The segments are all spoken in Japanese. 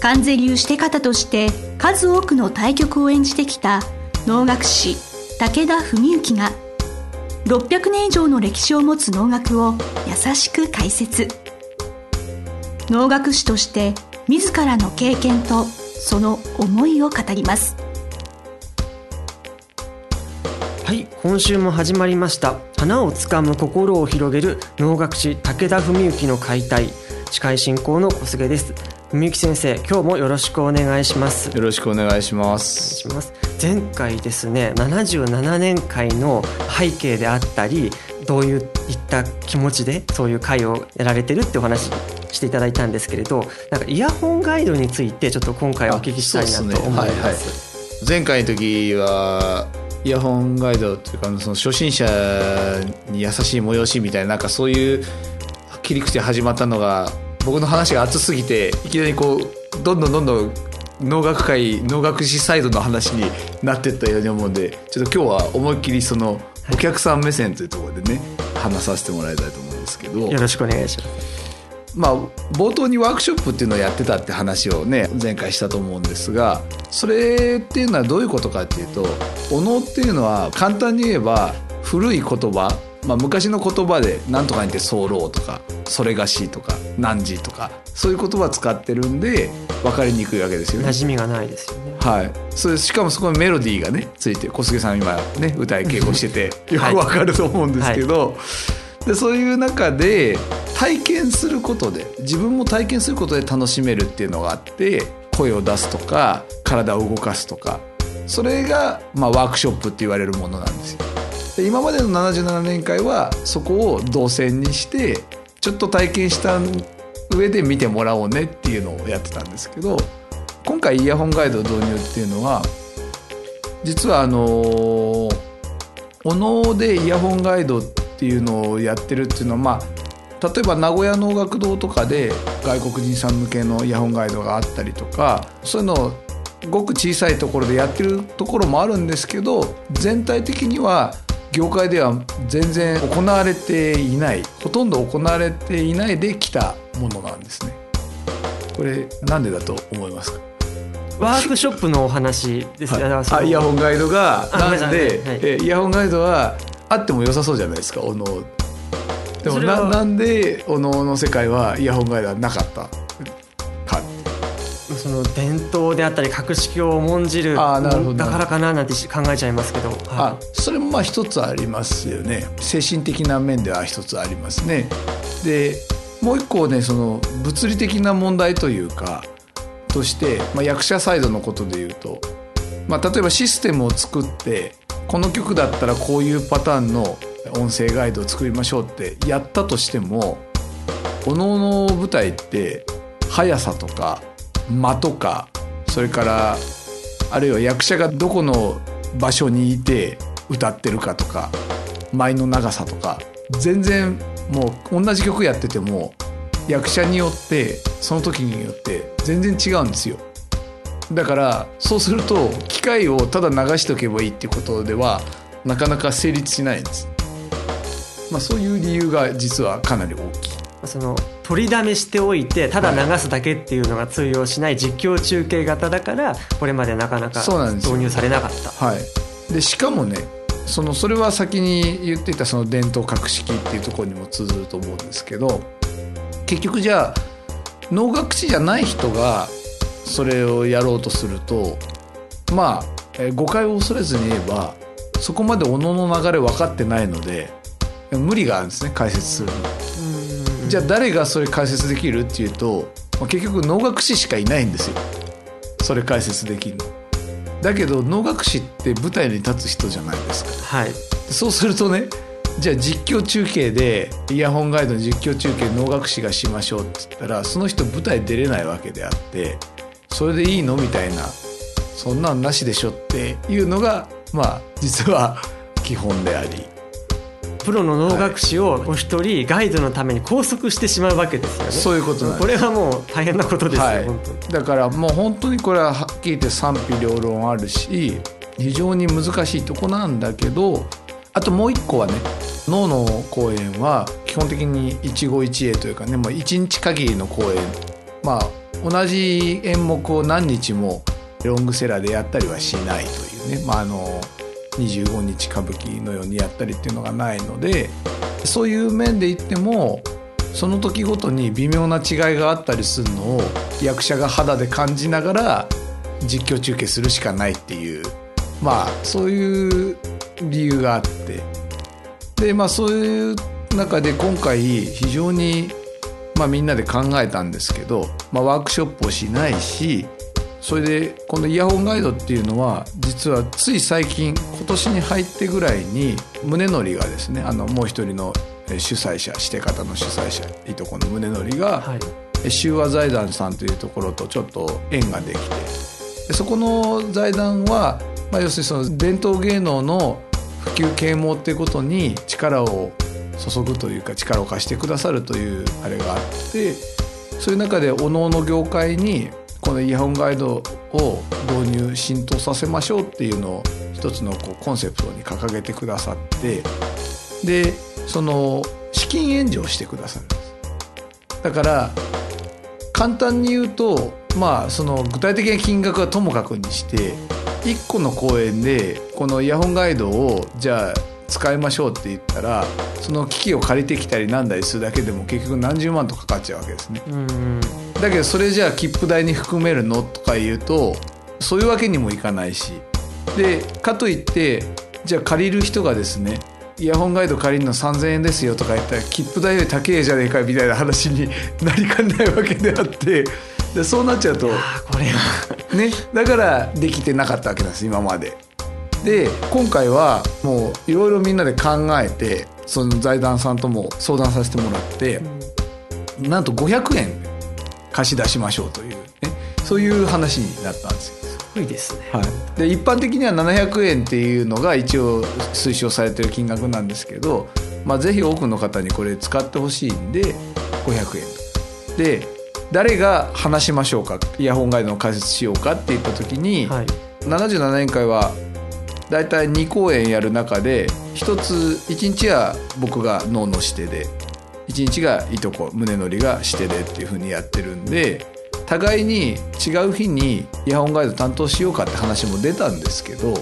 観世流シテ方として数多くの大曲を演じてきた能楽師武田文幸が600年以上の歴史を持つ能楽を優しく解説。能楽師として自らの経験とその思いを語ります。はい、今週も始まりました。花をつかむ心を広げる能楽師武田文幸の解体。司会進行の小菅です。文幸先生、今日もよろしくお願いします。よろしくお願いします。前回ですね、77年会の背景であったり、どういった気持ちでそういう会をやられてるってお話していただいたんですけれど、なんかイヤホンガイドについてちょっと今回お聞きしたいなと思います。はいはい、前回の時はイヤホンガイドというか、その初心者に優しい催しみたいな、なんかそういう切り口で始まったのが、僕の話が熱すぎていきなりこうどんどん能楽師サイドの話になっていったように思うんで、ちょっと今日は思いっきりそのお客さん目線というところでね、話させてもらいたいと思うんですけど、よろしくお願いします。まあ、冒頭にワークショップっていうのをやってたって話をね、前回したと思うんですが、それっていうのはどういうことかっていうと、お能っていうのは簡単に言えば古い言葉、まあ、昔の言葉でなんとかにて候とかそれがしとか汝とかそういう言葉使ってるんで分かりにくいわけですよね。馴染みがないですよね。はい。それしかもそこにメロディーがねついて、小菅さん今ね歌い稽古しててよく分かると思うんですけど、はいはい、でそういう中で体験することで、自分も体験することで楽しめるっていうのがあって、声を出すとか体を動かすとか、それがまあワークショップって言われるものなんですよ。で今までの77年会はそこを動線にしてちょっと体験した上で見てもらおうねっていうのをやってたんですけど、今回イヤホンガイド導入っていうのは、実はお能でイヤホンガイドっていうのをやってるっていうのは、まあ例えば名古屋能楽堂とかで外国人さん向けのイヤホンガイドがあったりとか、そういうのをごく小さいところでやってるところもあるんですけど、全体的には業界では全然行われていない、ほとんど行われていないで来たものなんですね。これなんでだと思いますか？ワークショップのお話ですね。はい、イヤホンガイドがなんで、はい、イヤホンガイドはあっても良さそうじゃないですか、お能。でも なんでお能の世界はイヤホンガイドはなかったか、その伝統であったり格式を重んじるだからかななんて考えちゃいますけど、はい、あ、それもまあ一つありますよね。精神的な面では一つありますね。でもう一個ね、その物理的な問題というかとして、まあ、役者サイドのことで言うと、まあ、例えばシステムを作って、この曲だったらこういうパターンの音声ガイドを作りましょうってやったとしても、お能の舞台って速さとか間とか、それからあるいは役者がどこの場所にいて歌ってるかとか、舞の長さとか、全然もう同じ曲やってても役者によってその時によって全然違うんですよ。だからそうすると機械をただ流しておけばいいってことではなかなか成立しないんです。まあ、そういう理由が実はかなり大きい。その取りだめしておいてただ流すだけっていうのが通用しない実況中継型だから、これまでなかなか導入されなかった。はい、でしかもね、それは先に言っていたその伝統格式っていうところにも通ずると思うんですけど、結局じゃあ能楽師じゃない人がそれをやろうとすると、まあ誤解を恐れずに言えば、そこまでお能の流れ分かってないので無理があるんですね、解説するの。じゃあ誰がそれ解説できるっていうと、結局能楽師しかいないんですよ、それ解説できるの。だけど能楽師って舞台に立つ人じゃないですか。はい、そうするとね、じゃあ実況中継でイヤホンガイドの実況中継能楽師がしましょうって言ったら、その人舞台出れないわけであって、それでいいのみたいな、そんなんなしでしょっていうのが、まあ、実は基本であり、プロの能楽師をお一人ガイドのために拘束してしまうわけですよね。そういうことなんです。これはもう大変なことですよ、はい、本当に。だからもう本当にこれははっきり言って賛否両論あるし、非常に難しいとこなんだけど、あともう一個はね、能の公演は基本的に一期一会というかね、もう一日限りの公演、まあ同じ演目を何日もロングセラーでやったりはしないというね、まあ25日歌舞伎のようにやったりっていうのがないので、そういう面で言ってもその時ごとに微妙な違いがあったりするのを役者が肌で感じながら実況中継するしかないっていう、まあそういう理由があって、で、まあそういう中で今回非常に、まあ、みんなで考えたんですけど、まあ、ワークショップをしないし、それでこのイヤホンガイドっていうのは実はつい最近、今年に入ってぐらいに宗則がですね、もう一人の主催者、シテ方の主催者、いとこの宗則が、はい、修和財団さんというところとちょっと縁ができて、そこの財団は、まあ、要するにその伝統芸能の普及啓蒙っていうことに力を注ぐというか、力を貸してくださるというあれがあって、そういう中で各々の業界にこのイヤホンガイドを導入浸透させましょうっていうのを一つのこうコンセプトに掲げてくださって、でその資金援助をしてくださるんです。だから簡単に言うと、まあその具体的な金額はともかくにして、1個の公演でこのイヤホンガイドをじゃあ使いましょうって言ったら、その機器を借りてきたりなんだりするだけでも結局何十万とかかっちゃうわけですね。うん、だけどそれじゃあ切符代に含めるのとか言うとそういうわけにもいかないし、でかといってじゃあ借りる人がですね、イヤホンガイド借りるの3000円ですよとか言ったら切符代より高えじゃねえかみたいな話になりかねないわけであって、でそうなっちゃうとこれは、ね、だからできてなかったわけなんです今まで。で今回はもういろいろみんなで考えて、その財団さんとも相談させてもらって、なんと500円貸し出しましょうという、ね、そういう話になったんですよ。すごいですね、はい、で一般的には700円っていうのが一応推奨されてる金額なんですけど、まあ、ぜひ多くの方にこれ使ってほしいんで500円で、誰が話しましょうか、イヤホンガイドの解説しようかって言った時に、はい、77年会はだいたい2公演やる中で、1日は僕が能の指定で、1日がいとこ宗則が指定でっていう風にやってるんで、互いに違う日にイヤホンガイド担当しようかって話も出たんですけど、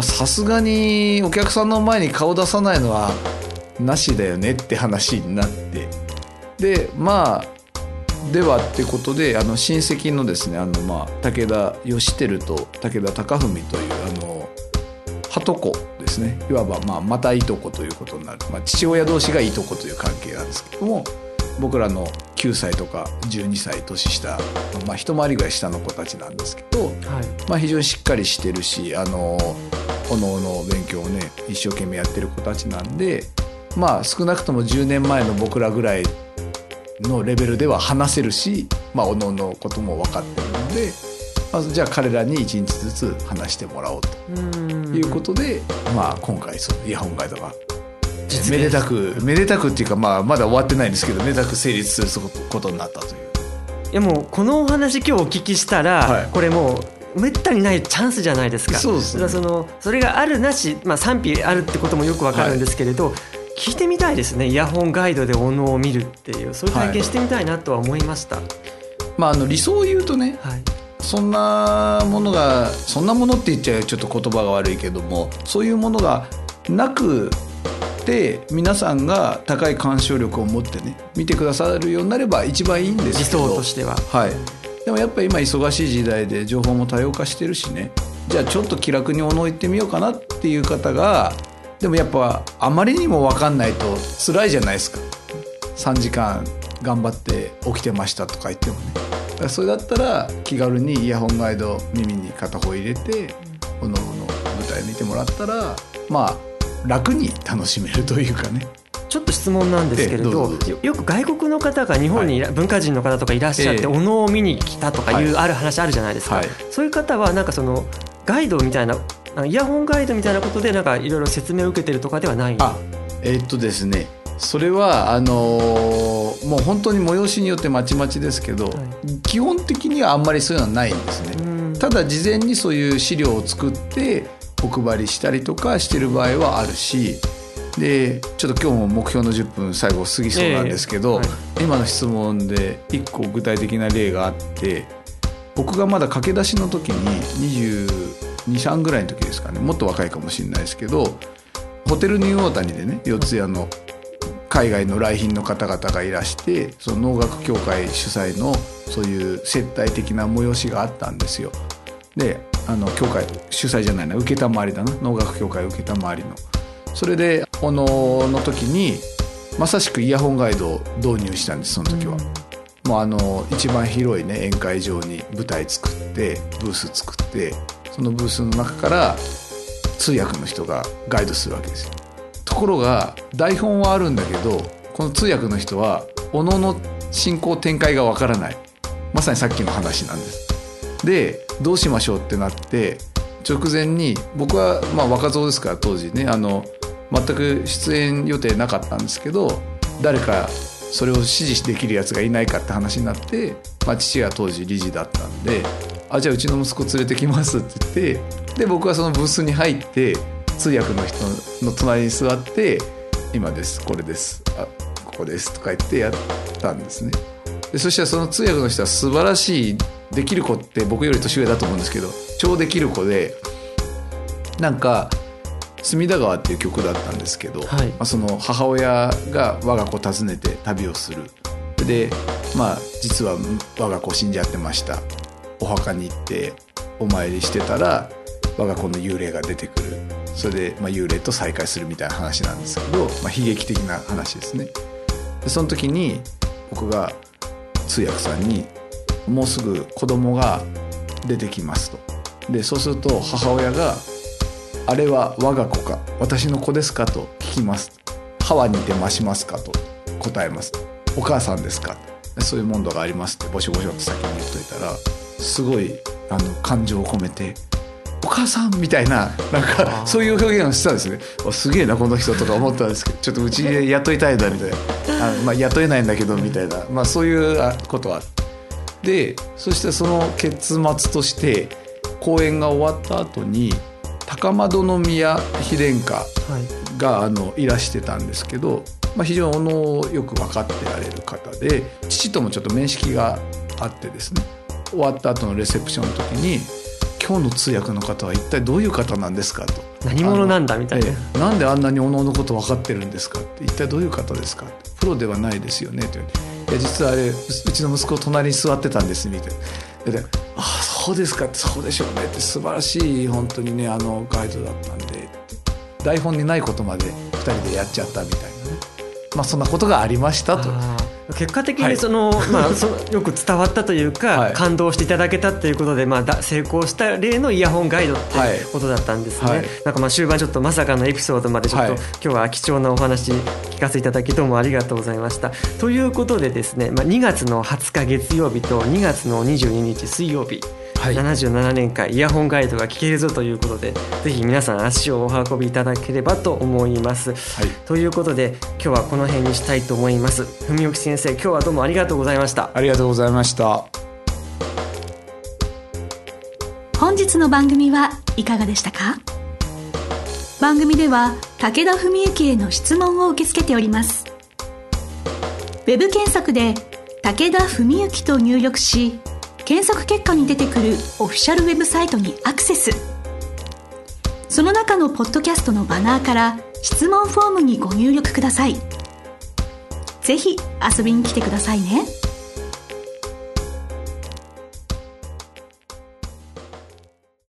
さすがにお客さんの前に顔出さないのはなしだよねって話になって、でまあではってことで、親戚のですね、まあ武田義輝と武田高文というはとこですね、いわばまあまたいとこということになる、まあ、父親同士がいとこという関係なんですけども、僕らの9歳とか12歳年下、まあ、一回りぐらい下の子たちなんですけど、はい、まあ、非常にしっかりしてるし、おのおの勉強をね一生懸命やってる子たちなんで、まあ少なくとも10年前の僕らぐらいのレベルでは話せるし、まあ、おのおのことも分かってるので、まずじゃあ彼らに1日ずつ話してもらおうということで、まあ、今回そのイヤホンガイドがめでたくっていうか、まあ、まだ終わってないんですけど、めでたく成立することになったという。いやもうこのお話今日お聞きしたら、はい、これもうめったにないチャンスじゃないですか。そうですね。だからそれがあるなし、まあ、賛否あるってこともよくわかるんですけれど、はい、聞いてみたいですね。イヤホンガイドでお能を見るっていう、そういう体験してみたいなとは思いました、はい。まあ、理想を言うとね、はい、そんなものって言っちゃちょっと言葉が悪いけども、そういうものがなくて皆さんが高い鑑賞力を持ってね見てくださるようになれば一番いいんですけど、理想としては、はい、でもやっぱり今忙しい時代で情報も多様化してるしね、じゃあちょっと気楽にお能行ってみようかなっていう方が、でもやっぱあまりにも分かんないと辛いじゃないですか。3時間頑張って起きてましたとか言ってもね、それだったら気軽にイヤホンガイド耳に片方入れておのおの舞台見てもらったら、まあ楽に楽しめるというかね、ちょっと質問なんですけれど、よく外国の方が日本に、はい、文化人の方とかいらっしゃって、お能を見に来たとかいう、はい、ある話あるじゃないですか、はい、そういう方はなんかそのガイドみたいな、イヤホンガイドみたいなことでなんかいろいろ説明を受けてるとかではないんですか？ですね、それはもう本当に催しによってまちまちですけど、はい、基本的にはあんまりそういうのはないんですね。ただ事前にそういう資料を作ってお配りしたりとかしてる場合はあるし、でちょっと今日も目標の10分最後過ぎそうなんですけど、はい、今の質問で1個具体的な例があって、僕がまだ駆け出しの時に22、23ぐらいの時ですかね、もっと若いかもしれないですけど、ホテルニューオータニでね、四ツ谷の海外の来賓の方々がいらして、その能楽協会主催のそういう接待的な催しがあったんですよ。で協会主催じゃないな、受けたまわりだな、能楽協会受けたまわりの。それでお能の時にまさしくイヤホンガイドを導入したんです。その時はもう一番広いね、宴会場に舞台作ってブース作って、そのブースの中から通訳の人がガイドするわけですよ。ところが台本はあるんだけど、この通訳の人はお能の進行展開がわからない、まさにさっきの話なんです。でどうしましょうってなって、直前に僕はまあ若造ですから当時ね、全く出演予定なかったんですけど、誰かそれを指示できるやつがいないかって話になって、まあ、父が当時理事だったんで、あじゃあうちの息子連れてきますって言って、で僕はそのブースに入って通訳の人の隣に座って、今ですこれですあここですとか言ってやったんですね。でそしたらその通訳の人は素晴らしいできる子って、僕より年上だと思うんですけど超できる子で、なんか隅田川っていう曲だったんですけど、はい、その母親が我が子訪ねて旅をするで、実は我が子死んじゃってました、お墓に行ってお参りしてたら我が子の幽霊が出てくる、それで幽霊と再会するみたいな話なんですけど、悲劇的な話ですね。でその時に僕が通訳さんにもうすぐ子供が出てきますと。でそうすると母親があれは我が子か私の子ですかと聞きます、歯は似て増しますかと答えます、お母さんですかそういう問答がありますってボシボシと先に言っといたら、すごい感情を込めてお母さんみたいな、なんかそういう表現をしたんですね。すげえなこの人とか思ったんですけど、ちょっとうちで雇いたいんだみたいな、雇えないんだけどみたいな、そういうことはあって、でそしてその結末として公演が終わった後に高円宮妃殿下がいらしてたんですけど、非常にお能をよく分かってられる方で、父ともちょっと面識があってですね、終わった後のレセプションの時に今日の通訳の方は一体どういう方なんですかと、何者なんだみたいな、なんであんなにお能のこと分かってるんですかって、一体どういう方ですかって、プロではないですよねと、いや実はあれうちの息子隣に座ってたんですみたいな、でああそうですかって、そうでしょうねって、素晴らしい本当にねガイドだったんで、台本にないことまで2人でやっちゃったみたいなね、そんなことがありましたと。結果的にはいよく伝わったというか、はい、感動していただけたということで、成功した例のイヤホンガイドってことだったんですね、はい、なんか終盤ちょっとまさかのエピソードまでちょっと、はい、今日は貴重なお話聞かせていただきどうもありがとうございました。ということでですね、2月の20日月曜日と2月の22日水曜日、はい、77年間イヤホンガイドが聴けるぞということで、ぜひ皆さん足をお運びいただければと思います、はい、ということで今日はこの辺にしたいと思います。文興先生、今日はどうもありがとうございました。ありがとうございました。本日の番組はいかがでしたか？番組では武田文興への質問を受け付けております。ウェブ検索で武田文興と入力し、検索結果に出てくるオフィシャルウェブサイトにアクセス。その中のポッドキャストのバナーから質問フォームにご入力ください。ぜひ遊びに来てくださいね。